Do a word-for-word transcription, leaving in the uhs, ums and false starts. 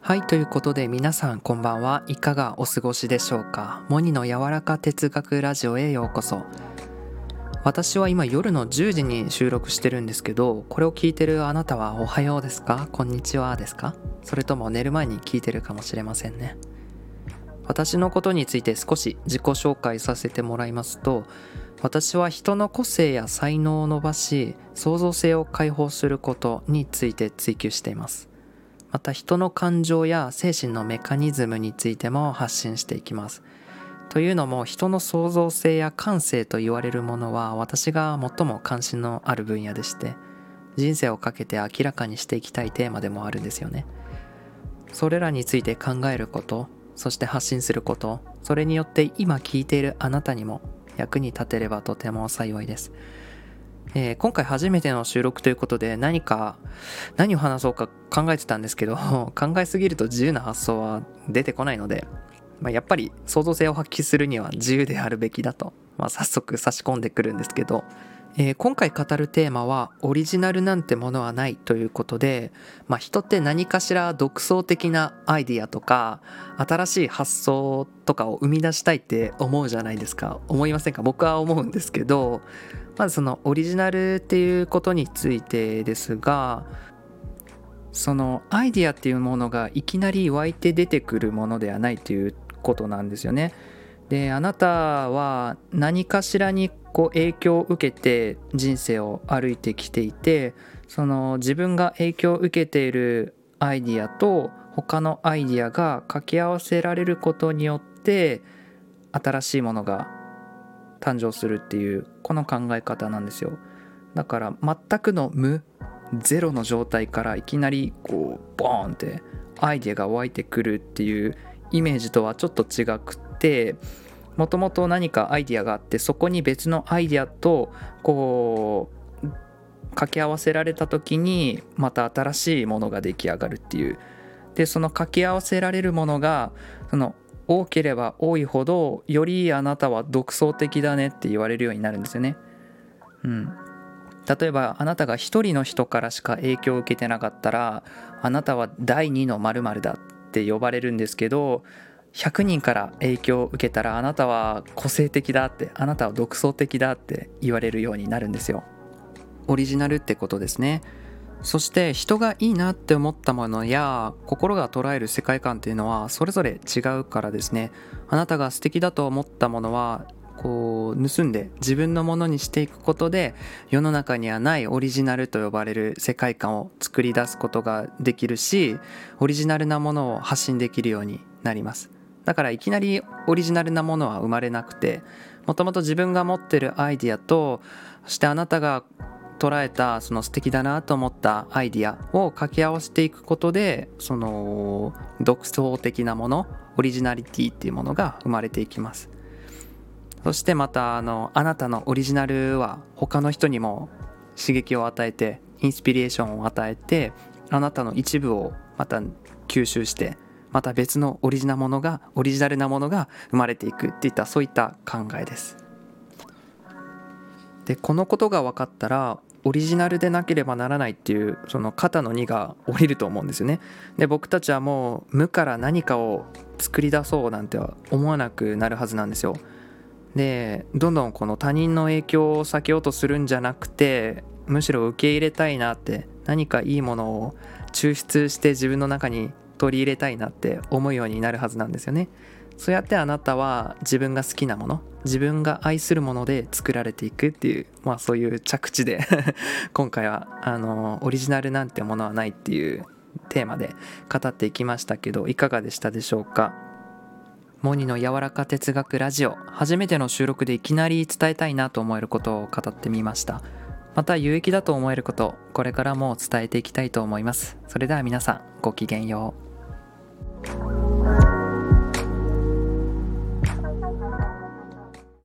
はい、ということで皆さんこんばんは。いかがお過ごしでしょうか。モニの柔らか哲学ラジオへようこそ。私は今夜のじゅうじに収録してるんですけど、これを聞いてるあなたはおはようですか、こんにちはですか、それとも寝る前に聞いてるかもしれませんね。私のことについて少し自己紹介させてもらいますと、私は人の個性や才能を伸ばし創造性を解放することについて追求しています。また人の感情や精神のメカニズムについても発信していきます。というのも人の創造性や感性と言われるものは私が最も関心のある分野でして、人生をかけて明らかにしていきたいテーマでもあるんですよね。それらについて考えること、そして発信すること、それによって今聞いているあなたにも役に立てればとても幸いです。えー、今回初めての収録ということで何か何を話そうか考えてたんですけど、考えすぎると自由な発想は出てこないので、まあ、やっぱり創造性を発揮するには自由であるべきだと、まあ、早速差し込んでくるんですけど、えー、今回語るテーマはオリジナルなんてものはないということで、まあ、人って何かしら独創的なアイディアとか新しい発想とかを生み出したいって思うじゃないですか。思いませんか？僕は思うんですけど、まずそのオリジナルっていうことについてですが、そのアイディアっていうものがいきなり湧いて出てくるものではないということなんですよね。で、あなたは何かしらにこう影響を受けて人生を歩いてきていて、その自分が影響を受けているアイディアと他のアイディアが掛け合わせられることによって新しいものが誕生するっていうこの考え方なんですよ。だから全くの無ゼロの状態からいきなりこうボーンってアイデアが湧いてくるっていうイメージとはちょっと違くて、もともと何かアイデアがあってそこに別のアイデアとこう掛け合わせられた時にまた新しいものが出来上がるっていう。で、その掛け合わせられるものがその多ければ多いほどよりあなたは独創的だねって言われるようになるんですよね、うん、例えばあなたが一人の人からしか影響を受けてなかったらあなたは第二の〇〇だって呼ばれるんですけど、ひゃくにんから影響を受けたらあなたは個性的だって、あなたは独創的だって言われるようになるんですよ。オリジナルってことですね。そして人がいいなって思ったものや心が捉える世界観っていうのはそれぞれ違うからですね。あなたが素敵だと思ったものはこう盗んで自分のものにしていくことで世の中にはないオリジナルと呼ばれる世界観を作り出すことができるし、オリジナルなものを発信できるようになります。だからいきなりオリジナルなものは生まれなくて、もともと自分が持ってるアイディアとそしてあなたが捉えたその素敵だなと思ったアイディアを掛け合わせていくことで、その独創的なもの、オリジナリティっていうものが生まれていきます。そしてまたあのあなたのオリジナルは他の人にも刺激を与えてインスピレーションを与えて、あなたの一部をまた吸収してまた別のオリジナルなものがオリジナルなものが生まれていくっていったそういった考えです。で、このことが分かったらオリジナルでなければならないっていうその肩の荷が下りると思うんですよね。で、僕たちはもう無から何かを作り出そうなんては思わなくなるはずなんですよ。で、どんどんこの他人の影響を避けようとするんじゃなくて、むしろ受け入れたいなって、何かいいものを抽出して自分の中に取り入れたいなって思うようになるはずなんですよね。そうやってあなたは自分が好きなもの、自分が愛するもので作られていくっていう、まあそういう着地で今回はあのオリジナルなんてものはないっていうテーマで語っていきましたけど、いかがでしたでしょうか。モニの柔らか哲学ラジオ、初めての収録でいきなり伝えたいなと思えることを語ってみました。また有益だと思えること、これからも伝えていきたいと思います。それでは皆さんごきげんよう。